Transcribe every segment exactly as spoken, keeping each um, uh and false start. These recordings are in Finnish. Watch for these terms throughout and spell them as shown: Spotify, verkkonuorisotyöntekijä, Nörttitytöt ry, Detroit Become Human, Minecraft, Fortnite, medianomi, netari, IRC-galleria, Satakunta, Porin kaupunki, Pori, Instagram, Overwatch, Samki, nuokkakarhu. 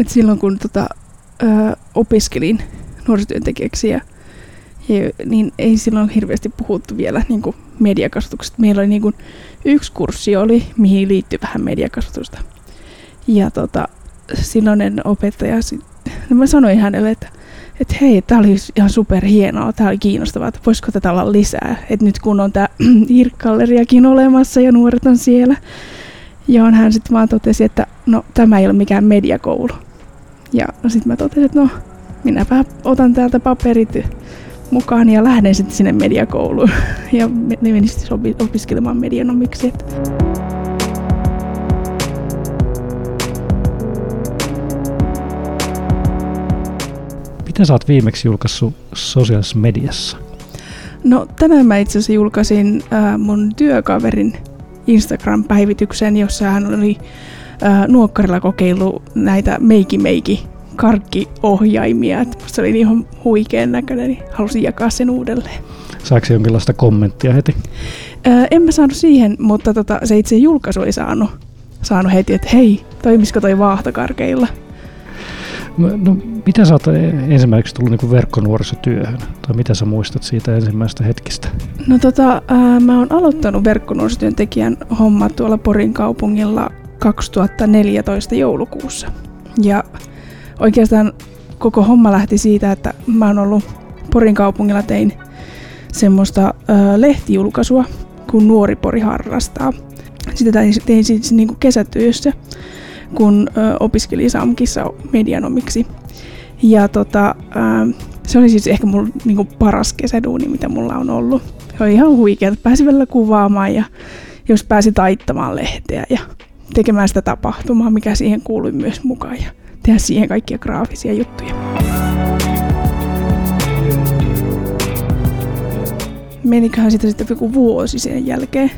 et silloin kun tota, ö, opiskelin nuorisotyöntekijäksi, ja, ja, niin ei silloin hirveästi puhuttu vielä niin kuin mediakasvatuksesta. Meillä oli niin kuin, yksi kurssi, oli, mihin liittyi vähän mediakasvatusta. Ja tota, silloinen opettaja, no mä sanoin hänelle, että et hei, tää oli ihan superhienoa, tää oli kiinnostavaa, että voisiko tätä olla lisää. Et nyt kun on tää I R C-galleriakin olemassa ja nuoret on siellä, johon hän sitten vaan totesi, että no tämä ei ole mikään mediakoulu. Ja no sit mä totesin, että no minäpä otan täältä paperit mukaan ja lähden sitten sinne mediakouluun. Ja menin sitten opiskelemaan medianomiksi. Miten sä oot viimeksi julkaissut sosiaalisessa mediassa? No tänään mä itse asiassa julkaisin äh, mun työkaverin Instagram-päivityksen, jossa hän oli äh, nuokkarilla kokeillut näitä meiki-meiki-karkkiohjaimia. Se oli ihan huikean näköinen, niin halusin jakaa sen uudelleen. Saatko se jonkinlaista kommenttia heti? Äh, en mä saanut siihen, mutta tota, se itse julkaisu ei saanut, saanut heti, että hei, toimisiko toi vaahtokarkeilla? No, miten sä oot ensimmäiseksi tullut niin kuin verkkonuorisotyöhön? Tai mitä sä muistat siitä ensimmäistä hetkistä? No tota, ää, mä oon aloittanut verkkonuorisotyöntekijän homma tuolla Porin kaupungilla kaksituhattaneljätoista joulukuussa. Ja oikeastaan koko homma lähti siitä, että mä oon ollut Porin kaupungilla, tein semmoista ää, lehtijulkaisua, kun Nuori Pori harrastaa. Sitä tein siis niin kuin kesätyössä, kun ö, opiskelin Samkissa medianomiksi. Ja tota, ö, se oli siis ehkä mun niinku, paras kesäduuni, mitä mulla on ollut. Se oli ihan huikeaa, että pääsi välillä kuvaamaan ja jos pääsi taittamaan lehteä ja tekemään sitä tapahtumaa, mikä siihen kuului myös mukaan, ja tehdä siihen kaikkia graafisia juttuja. Meniköhän sitä sitten joku vuosi sen jälkeen.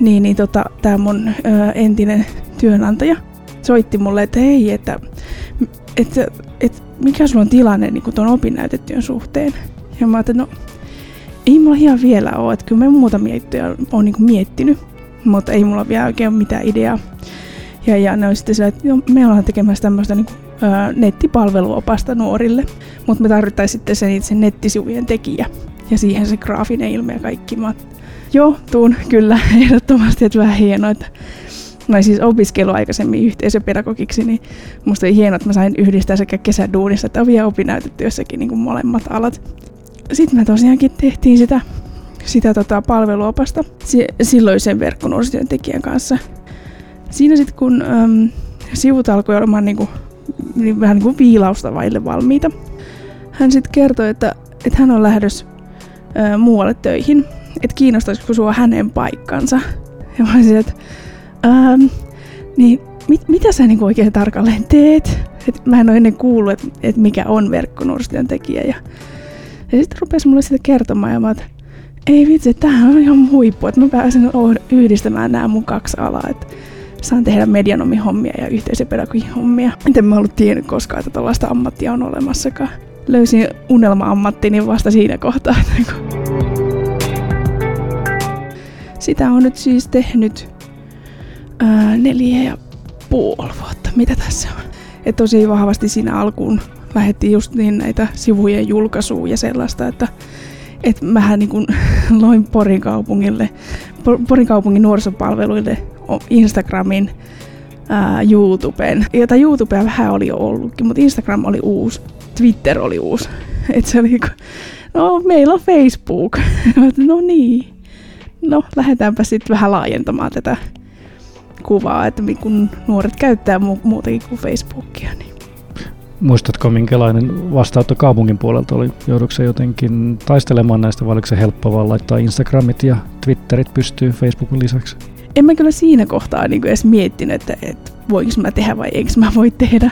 Niin, niin tota, tää mun ö, entinen työnantaja soitti mulle, että hei, että, että, että mikä sulla on tilanne niin tuon opinnäytetyön suhteen. Ja mä ajattelin, että no ei mulla ihan vielä ole, että kyllä mä muutamia juttuja oon niin miettinyt, mutta ei mulla vielä oikein ole mitään ideaa. Ja, ja ne oli sitten sillä, että jo, me ollaan tekemässä tämmöistä niin kuin, ää, nettipalveluopasta nuorille, mutta me tarvittaisiin sitten sen itse nettisivujen tekijä ja siihen se graafinen ilme ja kaikki. Mä joo, tuun kyllä ehdottomasti, että vähän hienoa, että mä siis opiskellut aikaisemmin yhteisöpedagogiksi, niin musta oli hienoa, että mä sain yhdistää sekä kesäduunissa että vielä opinnäytetyössäkin niin kuin molemmat alat. Sitten me tosiaankin tehtiin sitä, sitä tota palveluopasta silloisen verkkonuorisotyöntekijän kanssa. Siinä sitten kun äm, sivut alkoi olemaan niin kuin, niin vähän niin kuin viilausta vaille valmiita, hän sitten kertoi, että, että hän on lähdössä ä, muualle töihin, että kiinnostaisiko sua hänen paikkansa. Ja mä olisin, että Ähm, niin mit, mitä sä niinku oikein tarkalleen teet? Et mä en ole ennen kuullut, että et mikä on verkkonuorisotyöntekijä. Ja, ja sitten rupesi mulle sitä kertomaan ja mä oot, ei vitsi, tämähän on ihan huippu, että mä pääsen yhdistämään nämä mun kaksi alaa. Et saan tehdä medianomihommia ja yhteisöpedagogin hommia. En mä ollut tiennyt koskaan, että tällaista ammattia on olemassakaan. Löysin unelma-ammattini vasta siinä kohtaa. Sitä on nyt siis tehnyt Öö, neljä ja puoli vuotta, mitä tässä on. Et tosi vahvasti siinä alkuun lähdettiin just niin näitä sivujen julkaisuja ja sellaista, että et mähän niin kun loin Porin kaupungille, Porin kaupungin nuorisopalveluille Instagramin, ää, YouTuben. Jota YouTubea vähän oli jo ollutkin, mutta Instagram oli uusi, Twitter oli uusi. Et se oli kun, no meillä on Facebook. No niin, no lähdetäänpä sitten vähän laajentamaan tätä kuvaa, että kun nuoret käyttää mu- muutakin kuin Facebookia. Niin. Muistatko, minkälainen vastaanotto kaupungin puolelta oli? Joudutko se jotenkin taistelemaan näistä, vai oliko se helppoa vaan laittaa Instagramit ja Twitterit pystyy Facebookin lisäksi? En mä kyllä siinä kohtaa niin kuin edes miettinyt, että, että voinko mä tehdä vai eikö mä voi tehdä.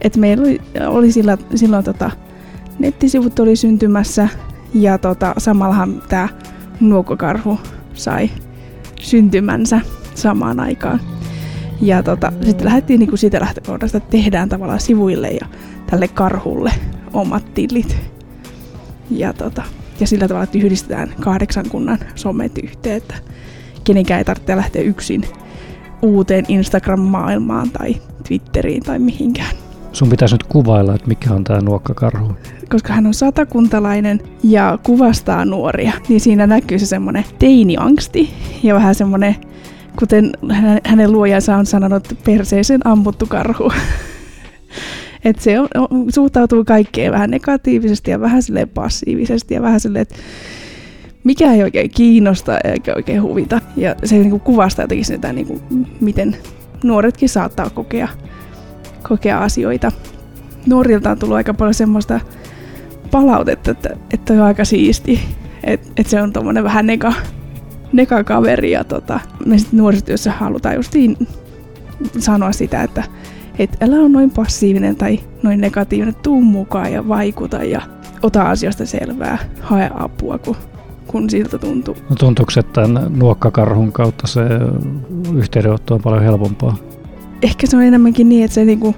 Et meillä oli, oli sillä, silloin tota, nettisivut oli syntymässä ja tota, samallahan tämä nuokkakarhu sai syntymänsä samaan aikaan. Ja tota, sitten lähdettiin niinku siitä lähtökohdasta, että tehdään tavallaan sivuille ja tälle karhulle omat tilit. Ja, tota, ja sillä tavalla, että yhdistetään kahdeksan kunnan somet yhteen, että kenenkään ei tarvitse lähteä yksin uuteen Instagram-maailmaan tai Twitteriin tai mihinkään. Sun pitäisi nyt kuvailla, että mikä on tämä nuokkakarhu. Koska hän on satakuntalainen ja kuvastaa nuoria, niin siinä näkyy se semmoinen teiniangsti ja vähän semmoinen, kuten hänen luojansa on sanonut, perseeseen ammuttu karhu. Et se on, suhtautuu kaikkeen vähän negatiivisesti ja vähän silleen passiivisesti ja vähän silleen, että mikä ei oikein kiinnosta eikä oikein huvita. Ja se niinku kuvastaa jotenkin sitä, niinku, miten nuoretkin saattaa kokea, kokea asioita. Nuorilta on tullut aika paljon semmoista palautetta, että, että on aika siisti. Että et se on tommonen vähän neka, neka kaveri. Ja tota, me sitten nuorisotyössä halutaan justiin sanoa sitä, että et älä ole noin passiivinen tai noin negatiivinen, tuu mukaan ja vaikuta ja ota asiasta selvää, hae apua, kun, kun siltä tuntuu. No tuntuuko, että tämän nuokkakarhun kautta se yhteydenotto on paljon helpompaa? Ehkä se on enemmänkin niin, että se niinku,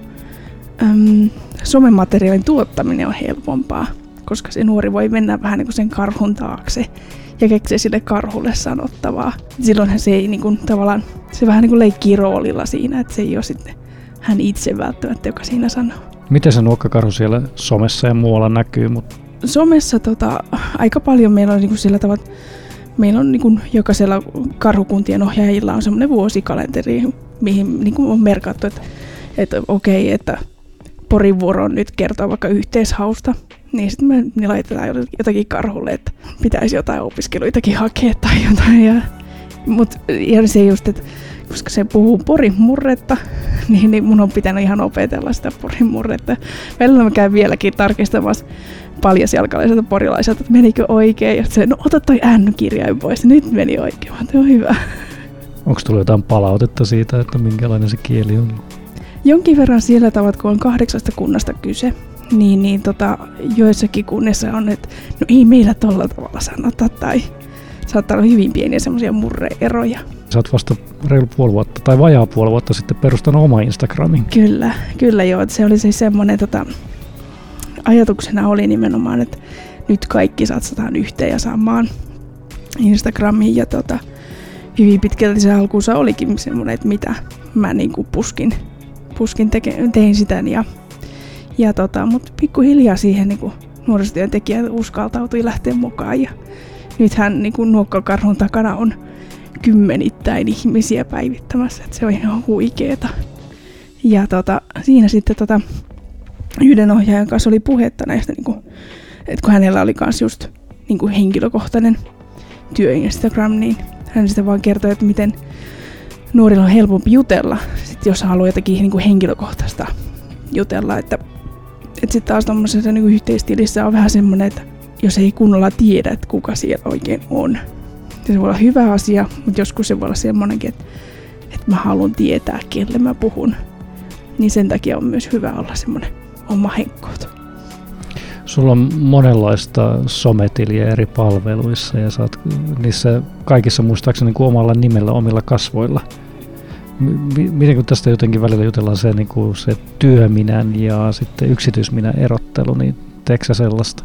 äm, somemateriaalin tuottaminen on helpompaa, koska se nuori voi mennä vähän niinku sen karhun taakse ja keksiä sille karhulle sanottavaa. Silloinhan se ei niinku, tavallaan, se vähän niinku leikkii roolilla siinä, että se ei ole sitten hän itse välttämättä, joka siinä sanoo. Miten se nuokkakarhu siellä somessa ja muualla näkyy? Mut? Somessa tota, aika paljon meillä on niinku sillä tavalla, että meillä on niinku, jokaisella karhukuntien ohjaajilla on semmoinen vuosikalenteri, mihin niinku on merkattu, että et, okei, että Porin vuoro on nyt kertoa vaikka yhteishausta, niin sitten me niin laitetaan jotakin karhulle, että pitäisi jotain opiskeluitakin hakea tai jotain. Ja, mut ihan se just, että koska se puhuu Porin murretta, niin, niin mun on pitänyt ihan opetella sitä Porin murretta. Välillä mä käyn vieläkin tarkistamassa paljasjalkalaiselta porilaiselta, että menikö oikein. Ja se, no ota toi N-kirjain pois, nyt meni oikein. Mä on hyvä. Onko tullut jotain palautetta siitä, että minkälainen se kieli on? Jonkin verran sillä tavalla, kun on kahdeksasta kunnasta kyse, niin, niin tota, joissakin kunnissa on, että no ei meillä tolla tavalla sanota tai saattaa olla hyvin pieniä semmoisia murreeroja. Sä oot vasta reilu puoli vuotta tai vajaa puoli vuotta sitten perustanut oma Instagramin. Kyllä, kyllä joo. Se oli se semmoinen, tota, ajatuksena oli nimenomaan, että nyt kaikki satsataan yhteen ja samaan Instagramiin. Ja tota, hyvin pitkälti se alkuunsa olikin semmoinen, että mitä mä niinku puskin, puskin teke, tein sitä. Ja, ja tota, mutta pikkuhiljaa siihen niinku nuorisotyöntekijät uskaltautui lähteä mukaan. Ja nythän niinku nuokkakarhun takana on kymmenittäin ihmisiä päivittämässä, että se on ihan huikeeta. Ja tota, siinä sitten tota, yhden ohjaajan kanssa oli puhetta näistä, niinku, että kun hänellä oli myös just niinku, henkilökohtainen työ Instagram, niin hän sitten vaan kertoi, että miten nuorilla on helpompi jutella, sit jos haluaa jotakin niinku, henkilökohtaista jutella. Että et sitten taas tuommoisessa niinku, yhteistilissä on vähän semmoinen, että jos ei kunnolla tiedä, että kuka siellä oikein on. Se voi olla hyvä asia, mutta joskus se voi olla semmoinenkin, että, että mä haluan tietää, kelle mä puhun. Niin sen takia on myös hyvä olla semmoinen oma henkkout. Sulla on monenlaista sometiliä eri palveluissa ja sä oot niissä kaikissa muistaakseni niin kuin omalla nimellä, omilla kasvoilla. M- miten kun tästä jotenkin välillä jutellaan se, niin kuin se työminän ja sitten yksityisminän erottelu, niin teetkö sä sellaista?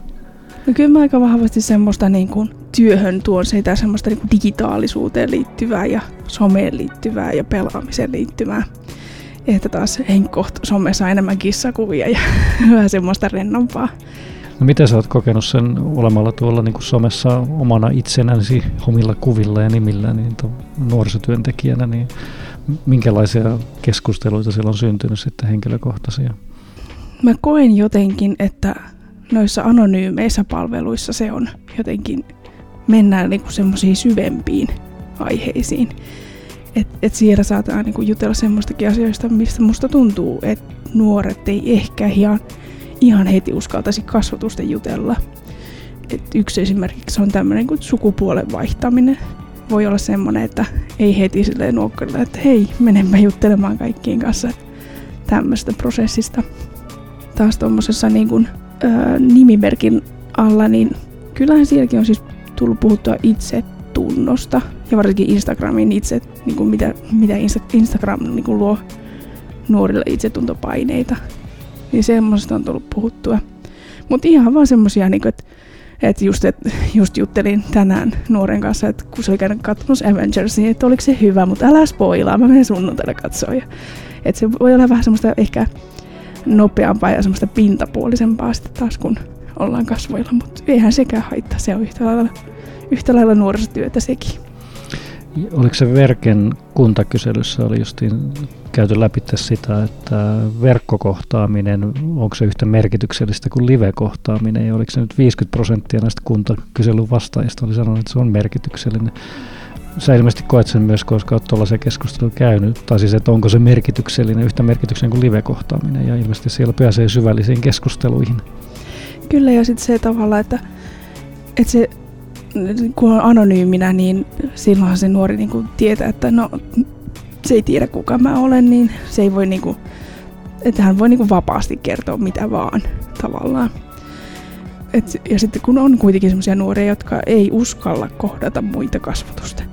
No kyllä mä aika vahvasti semmoista niin kuin työhön tuon sitä semmoista niin kuin digitaalisuuteen liittyvää ja someen liittyvää ja pelaamiseen liittyvää. Että taas henkkoht somessa on enemmän kissakuvia ja vähän semmoista rennompaa. No miten sä oot kokenut sen olemalla tuolla niin kuin somessa omana itsenäsi, omilla kuvilla ja nimillä niin nuorisotyöntekijänä, niin minkälaisia keskusteluita siellä on syntynyt sitten henkilökohtaisia? Mä koen jotenkin, että noissa anonyymeissä palveluissa se on jotenkin, mennään niinku semmoisiin syvempiin aiheisiin. Että et siellä saadaan niinku jutella semmoistakin asioista, mistä musta tuntuu, että nuoret ei ehkä ihan, ihan heti uskaltaisi kasvatusta jutella. Et yksi esimerkiksi on tämmöinen kuin sukupuolen vaihtaminen. Voi olla semmoinen, että ei heti silleen nuokkalle, että hei, menemme juttelemaan kaikkien kanssa tämmöistä prosessista. Taas tuommoisessa niin kuin Öö, nimimerkin alla, niin kyllähän sielläkin on siis tullut puhuttua itsetunnosta ja varsinkin Instagramin itse, niin kuin mitä, mitä Insta- Instagram niin kuin luo nuorille itsetuntopaineita, niin semmoista on tullut puhuttua. Mutta ihan vaan semmoisia, niin että et just, et, just juttelin tänään nuoren kanssa, että kun se oli käynyt katsomassa Avengersia, niin että oliko se hyvä, mutta älä spoilaa, mä menen sunnuntaina katsoa. Että se voi olla vähän semmoista ehkä nopeampaa ja semmoista pintapuolisempaa sitten taas, kun ollaan kasvoilla, mutta eihän sekään haittaa, se on yhtä lailla, yhtä lailla nuorisotyötä sekin. Oliko se Verken kuntakyselyssä oli justiin käyty läpi sitä, että verkkokohtaaminen, onko se yhtä merkityksellistä kuin live-kohtaaminen, ja oliko se nyt viisikymmentä prosenttia näistä kuntakyselyn vastaajista oli sanonut, että se on merkityksellinen. Sä ilmeisesti koet sen myös, koska olet tuollaisen keskustelun käynyt, tai siis, että onko se merkityksellinen, yhtä merkityksellinen kuin live-kohtaaminen, ja ilmeisesti siellä pääsee syvällisiin keskusteluihin. Kyllä, ja sitten se tavalla, että, että se, kun on anonyyminä, niin silloinhan se nuori niin kuin tietää, että no, se ei tiedä kuka mä olen, niin se ei voi niin kuin, että hän voi niin kuin vapaasti kertoa mitä vaan tavallaan. Et, ja sitten kun on kuitenkin sellaisia nuoria, jotka ei uskalla kohdata muita kasvatusta,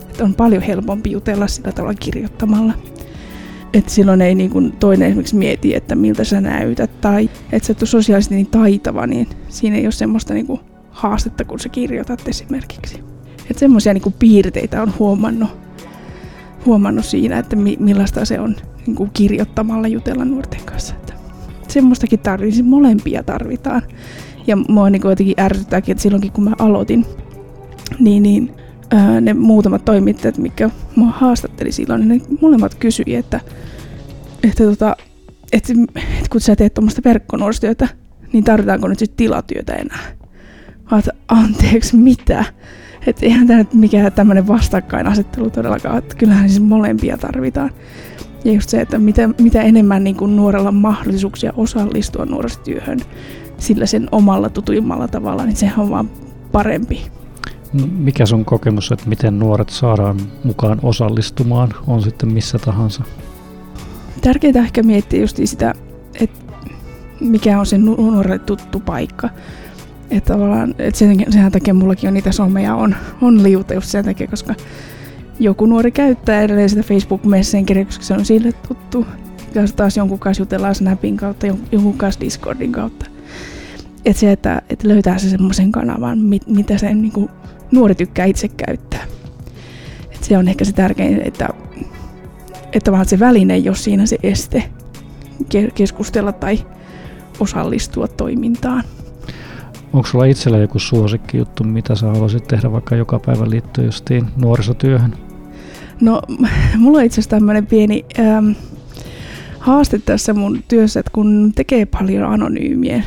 että on paljon helpompi jutella sillä tavalla kirjoittamalla. Että silloin ei niin kuin toinen esimerkiksi mieti, että miltä sä näytät tai että sä et ole sosiaalisesti niin taitava, niin siinä ei ole semmoista niin kuin haastetta, kun sä kirjoitat esimerkiksi. Että semmoisia niin kuin piirteitä on huomannut, huomannut siinä, että mi- millaista se on niin kuin kirjoittamalla jutella nuorten kanssa. Että semmoistakin tarvitsisi, molempia tarvitaan. Ja mua niin jotenkin ärsyttääkin, että silloinkin kun mä aloitin, niin, niin ää, ne muutamat toimittajat, mitkä mua haastatteli silloin, niin ne molemmat kysyi, että, että, tota, että, että kun sä teet tuommoista verkkonuorisotyötä, niin tarvitaanko nyt sitten tilatyötä enää? Mä että anteeksi, mitä? Että eihän tämä nyt mikään tämmöinen vastakkainasettelu todellakaan, että kyllähän siis molempia tarvitaan. Ja just se, että mitä, mitä enemmän niin kuin nuorella on mahdollisuuksia osallistua nuorisotyöhön, sillä sen omalla tutuimmalla tavalla, niin sehän on vaan parempi. No, mikä sun kokemus, että miten nuoret saadaan mukaan osallistumaan, on sitten missä tahansa? Tärkeintä ehkä miettiä just sitä, että mikä on se nuorelle tuttu paikka. Että tavallaan, että sen, senhän takia mullakin on niitä someja, on, on liuta just sen takia, koska joku nuori käyttää edelleen sitä Facebook-messengeriä, koska se on sille tuttu. Ja taas jonkun kanssa jutellaan Snapin kautta, jonkun kanssa Discordin kautta. Että se, että, että löytää se semmoisen kanavan, mit, mitä se niin kuin nuori tykkää itse käyttää. Et se on ehkä se tärkein, että, että vaan se väline, jos siinä se este keskustella tai osallistua toimintaan. Onko sulla itsellä joku suosikkijuttu, mitä sä haluaisit tehdä vaikka joka päivä liittyen justiin nuorisotyöhön? No, mulla on itse asiassa tämmöinen pieni ähm, haaste tässä mun työssä, että kun tekee paljon anonyymiä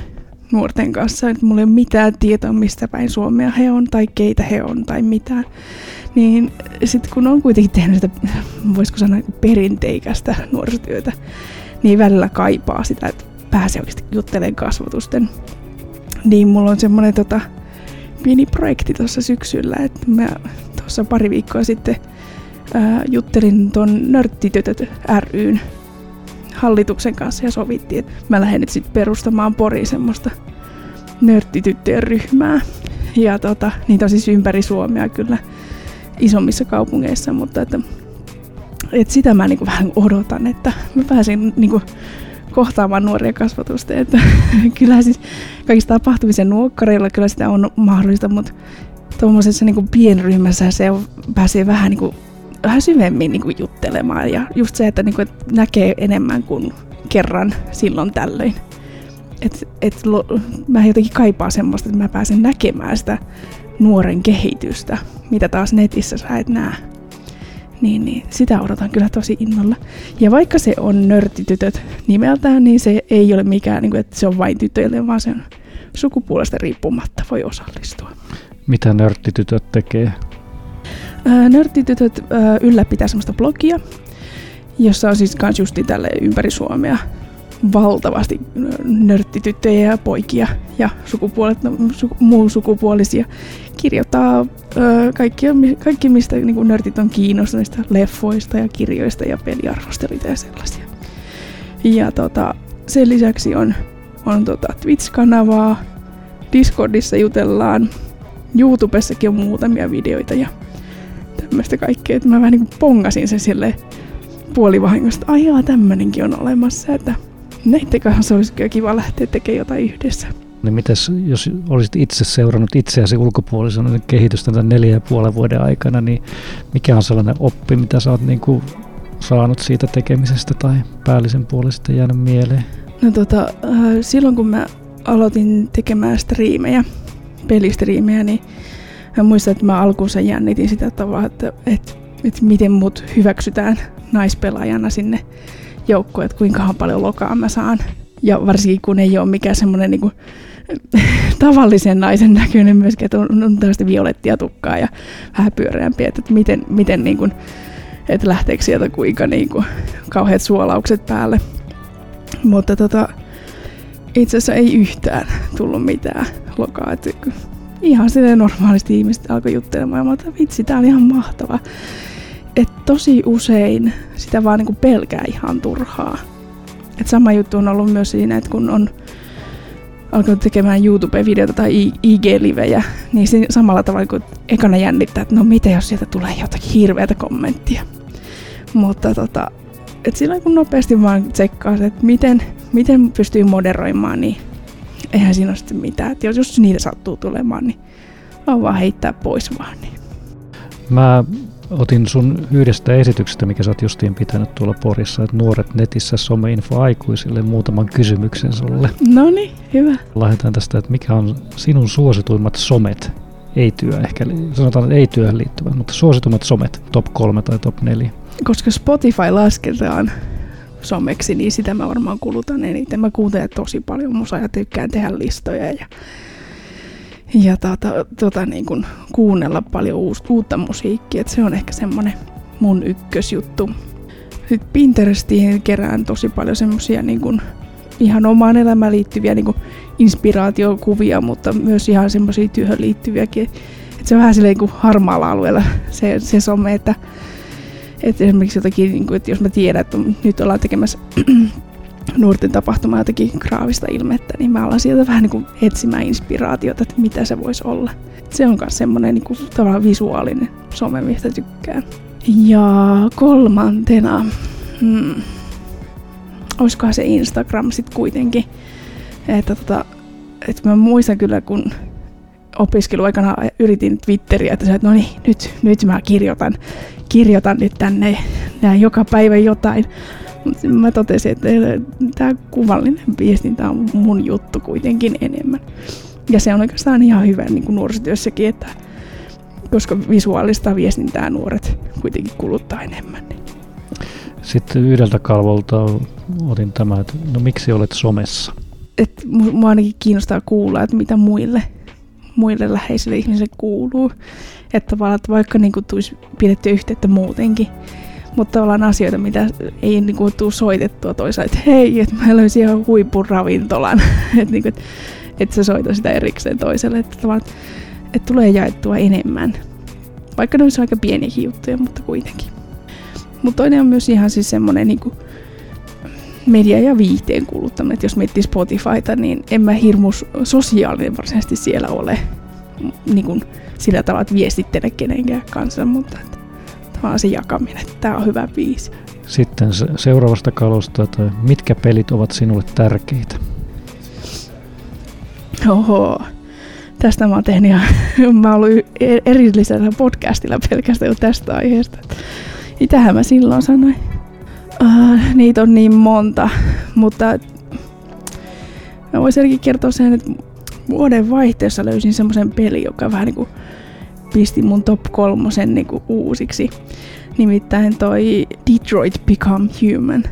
nuorten kanssa, että mulla ei ole mitään tietoa, mistä päin Suomea he on tai keitä he on tai mitään, niin sitten kun on kuitenkin tehnyt sitä, voisiko sanoa, perinteikästä nuorisotyötä, niin välillä kaipaa sitä, että pääsee oikeasti juttelemaan kasvatusten. Niin mulla on semmoinen tota, pieni projekti tuossa syksyllä, että mä tuossa pari viikkoa sitten ää, juttelin tuon Nörttitytöt ry:n hallituksen kanssa ja sovittiin, että mä lähden nyt sitten perustamaan Poriin semmoista nörttityttöjen ryhmää. Ja tota, niitä on siis ympäri Suomea kyllä isommissa kaupungeissa, mutta että, että sitä mä niinku vähän odotan, että mä pääsin niinku kohtaamaan nuoria kasvatusta. Että kyllä siis kaikista tapahtumisen nuokkareilla kyllä sitä on mahdollista, mutta tuommoisessa niin kuin pienryhmässä se on, pääsee vähän, niin kuin, vähän syvemmin niin kuin juttelemaan. Ja just se, että, niin kuin, että näkee enemmän kuin kerran silloin tällöin. Et, et, mä jotenkin kaipaan semmoista, että mä pääsen näkemään sitä nuoren kehitystä, mitä taas netissä sä et näe. Niin, niin, sitä odotan kyllä tosi innolla. Ja vaikka se on Nörttitytöt nimeltään, niin se ei ole mikään, niin kuin, että se on vain tytöille, vaan se on sukupuolesta riippumatta voi osallistua. Mitä Nörttitytöt tekee? Ää, nörttitytöt ää, ylläpitää semmoista blogia, jossa on siis kans justiin tälle ympäri Suomea valtavasti nörttityttöjä ja poikia ja sukupuolet, no, su, muun sukupuolisia. Kirjoittaa ö, kaikkia, kaikki, mistä niin kuin nörtit on kiinnostuneista, leffoista ja kirjoista ja peliarvosteluita ja sellaisia. Ja tota, sen lisäksi on, on tota Twitch-kanavaa, Discordissa jutellaan, YouTubessakin on muutamia videoita ja tämmöistä kaikkea. Et mä vähän niin kuin pongasin sen silleen puolivahingosta, että aijaa, tämmöinenkin on olemassa, että näitten kanssa olisi kyllä kiva lähteä tekemään jotain yhdessä. Niin mitäs, jos olisit itse seurannut itseäsi ulkopuolisena kehitystä tämän neljä ja puolen vuoden aikana, niin mikä on sellainen oppi, mitä sä oot niin kuin saanut siitä tekemisestä tai päällisen puolesta jäänyt mieleen? No tota, silloin kun mä aloitin tekemään striimejä, pelistriimejä, niin mä muistan, että mä alkuunsa jännitin sitä tavalla, että, että, että miten mut hyväksytään naispelaajana sinne joukkoon, että kuinkahan paljon lokaa mä saan. Ja varsinkin kun ei ole mikään semmoinen niin kuin tavallisen naisen näköinen myöskin, että on, on tällaista violettia tukkaa ja vähän pyöreämpiä, että miten, miten niin kuin, että lähteekö sieltä kuinka niin kuin kauheat suolaukset päälle. Mutta tota, itse asiassa ei yhtään tullut mitään lokaa. Et ihan silleen normaalisti ihmiset alkoi juttelemaan, mutta vitsi, tää oli ihan mahtava. Et tosi usein sitä vaan niinku pelkää ihan turhaa. Et sama juttu on ollut myös siinä, että kun on alkanut tekemään YouTube-videota tai I G-livejä, niin samalla tavalla kuin ekana jännittää, että no mitä jos sieltä tulee jotakin hirveätä kommenttia. Mutta tota, et silloin kun nopeasti vaan tsekkaa se, että miten, miten pystyy moderoimaan, niin eihän siinä ole sitten mitään. Et jos niitä sattuu tulemaan, niin on vaan heittää pois vaan. Niin. Mä otin sun yhdestä esityksestä, mikä sä oot justiin pitänyt tuolla Porissa, että nuoret netissä someinfo aikuisille, muutaman kysymyksen sulle. No niin, hyvä. Lähdetään tästä, että mikä on sinun suosituimmat somet? Ei työ ehkä, sanotaan, että ei työhön liittyvän, mutta suosituimmat somet, top kolme tai top neljä. Koska Spotify lasketaan someksi, niin sitä mä varmaan kulutan eniten. Mä kuuntelen tosi paljon musaa ja tykkään tehdä listoja ja, ja tota, tota niin kun kuunnella paljon uus, uutta musiikkia. Et se on ehkä semmonen mun ykkösjuttu. Sitten Pinterestiin kerään tosi paljon semmosia niin kun ihan omaan elämään liittyviä niin kun inspiraatiokuvia, mutta myös ihan semmosia työhön liittyviäkin. Et se on vähän silleen kuin harmaalla alueella se, se some, että että esimerkiksi jotakin, että jos mä tiedän, että nyt ollaan tekemässä nuorten tapahtumaa jotakin graavista ilmettä, niin mä alan sieltä vähän niin kuin etsimään inspiraatiota, että mitä se voisi olla. Se on myös semmoinen niin kuin tavallaan visuaalinen some, mistä tykkään. Ja kolmantena, hmm, olisikohan se Instagram sitten kuitenkin. Että, tota, että mä muistan kyllä, kun opiskeluaikana yritin Twitteriä, että, että no niin, nyt, nyt mä kirjoitan. kirjoitan nyt tänne nää joka päivä jotain. Mutta mä totesin, että tää kuvallinen viestintä on mun juttu kuitenkin enemmän. Ja se on oikeastaan ihan hyvä niin kuin nuorisotyössäkin, että koska visuaalista viestintää nuoret kuitenkin kuluttaa enemmän. Niin. Sitten yhdeltä kalvolta otin tämä, että no miksi olet somessa? Et mua ainakin kiinnostaa kuulla, että mitä muille muille läheisille ihmisille kuuluu. Että vaikka niin kuin tulisi pidetty yhteyttä muutenkin, mutta tavallaan asioita, mitä ei niin kuin tule soitettua toisaalta, että hei, että mä löysin ihan huipun ravintolan, että niin et, et sä soita sitä erikseen toiselle, että tavallaan et tulee jaettua enemmän. Vaikka ne olisivat aika pieniäkin juttuja, mutta kuitenkin. Mutta toinen on myös ihan siis semmoinen niin kuin media- ja viihteen kuluttaminen, että jos miettii Spotifyta, niin en mä hirmu sosiaalinen varsinaisesti siellä ole. Niin kuin sillä tavalla, että viestittele kenenkään kanssa, mutta tavallaan se jakaminen, että tämä on hyvä biisi. Sitten seuraavasta kalusta, että mitkä pelit ovat sinulle tärkeitä? Oho, tästä mä oon tehnyt ihan, mä oon ollut erillisellä podcastilla pelkästään tästä aiheesta. Mitähän mä silloin sanoin? Uh, niitä on niin monta, mutta mä voisin ainakin kertoa sen, että vuoden vaihteessa löysin semmoisen pelin, joka vähän niinku pisti mun top kolmosen niinku uusiksi. Nimittäin toi Detroit Become Human.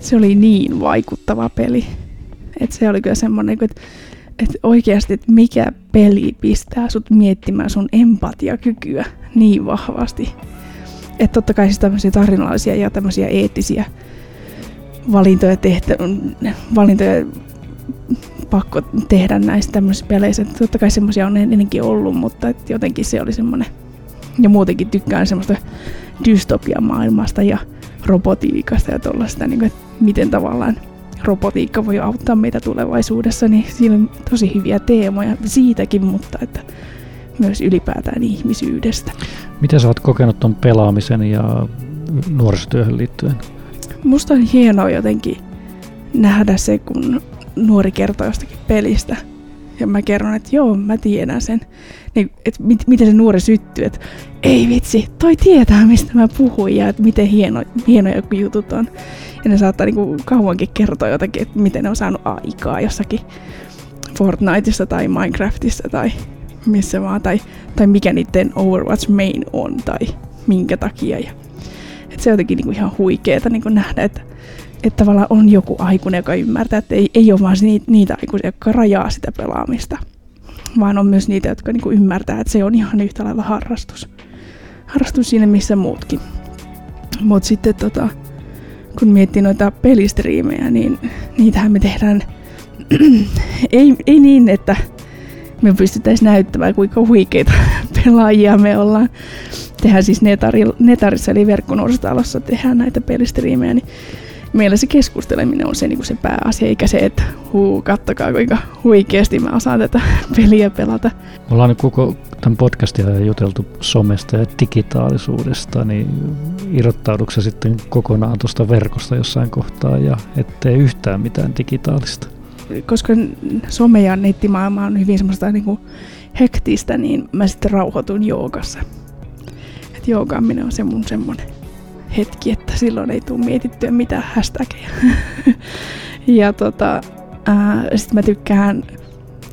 Se oli niin vaikuttava peli. Et se oli kyllä semmonen, että et oikeasti et mikä peli pistää sut miettimään sun empatiakykyä niin vahvasti. Että totta kai siis tämmöisiä tarinallisia ja tämmöisiä eettisiä valintoja tehtä, valintoja pakko tehdä näissä tämmöisissä peleissä. Totta kai semmoisia on ennenkin ollut, mutta jotenkin se oli semmoinen. Ja muutenkin tykkään semmoista dystopiamaailmasta ja robotiikasta ja tollaista, niin kuin, miten tavallaan robotiikka voi auttaa meitä tulevaisuudessa. Niin siinä on tosi hyviä teemoja siitäkin, mutta että myös ylipäätään ihmisyydestä. Mitä sä oot kokenut ton pelaamisen ja nuorisotyöhön liittyen? Musta on hienoa jotenkin nähdä se, kun nuori kertoo jostakin pelistä ja mä kerron, että joo, mä tiedän sen. Niin, että mit, miten se nuori syttyy, että ei vitsi, toi tietää mistä mä puhuin ja että miten hieno, hienoja jutut on. Ja ne saattaa niinku kauankin kertoa jotakin, että miten ne on saanut aikaa jossakin Fortniteissa tai Minecraftissa tai missä vaan, tai, tai mikä niiden Overwatch main on tai minkä takia. Ja, että se on jotenkin niinku ihan huikeeta niinku nähdä, että Että tavallaan on joku aikuinen, joka ymmärtää, että ei, ei ole vaan niitä, niitä aikuisia, jotka rajaa sitä pelaamista. Vaan on myös niitä, jotka niinku ymmärtää, että se on ihan yhtä lailla harrastus. Harrastus siinä, missä muutkin. Mutta sitten tota, kun miettii noita pelistriimejä, niin niitähän me tehdään ei, ei niin, että me pystyttäisiin näyttämään, kuinka huikeita pelaajia me ollaan. Tehdään siis netari, netarissa, eli verkkonuorisotalossa tehdään näitä pelistriimejä. Niin meillä se keskusteleminen on se, niin kuin se pääasia, eikä se, että huu, kattokaa kuinka huikeasti mä osaan tätä peliä pelata. Me ollaan nyt koko tämän podcastin juteltu somesta ja digitaalisuudesta, niin irrottauduko se sitten kokonaan tuosta verkosta jossain kohtaa ja ettei yhtään mitään digitaalista? Koska some- ja nettimaailma on hyvin semmoista niin kuin hektistä, niin mä sitten rauhoitun joogassa. Et joogaaminen on se mun semmoinen hetki, että silloin ei tule mietittyä mitään hashtageja. Ja tota, sitten mä tykkään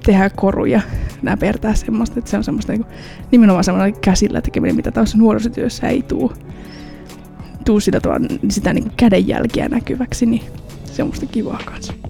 tehdä koruja, näpertää semmoista, että se on semmoista niinku, nimenomaan semmoinen käsillä tekeminen, mitä taas nuorisotyössä ei tule tuu sitä, sitä niinku kädenjälkiä näkyväksi, niin se on musta kivaa kanssa.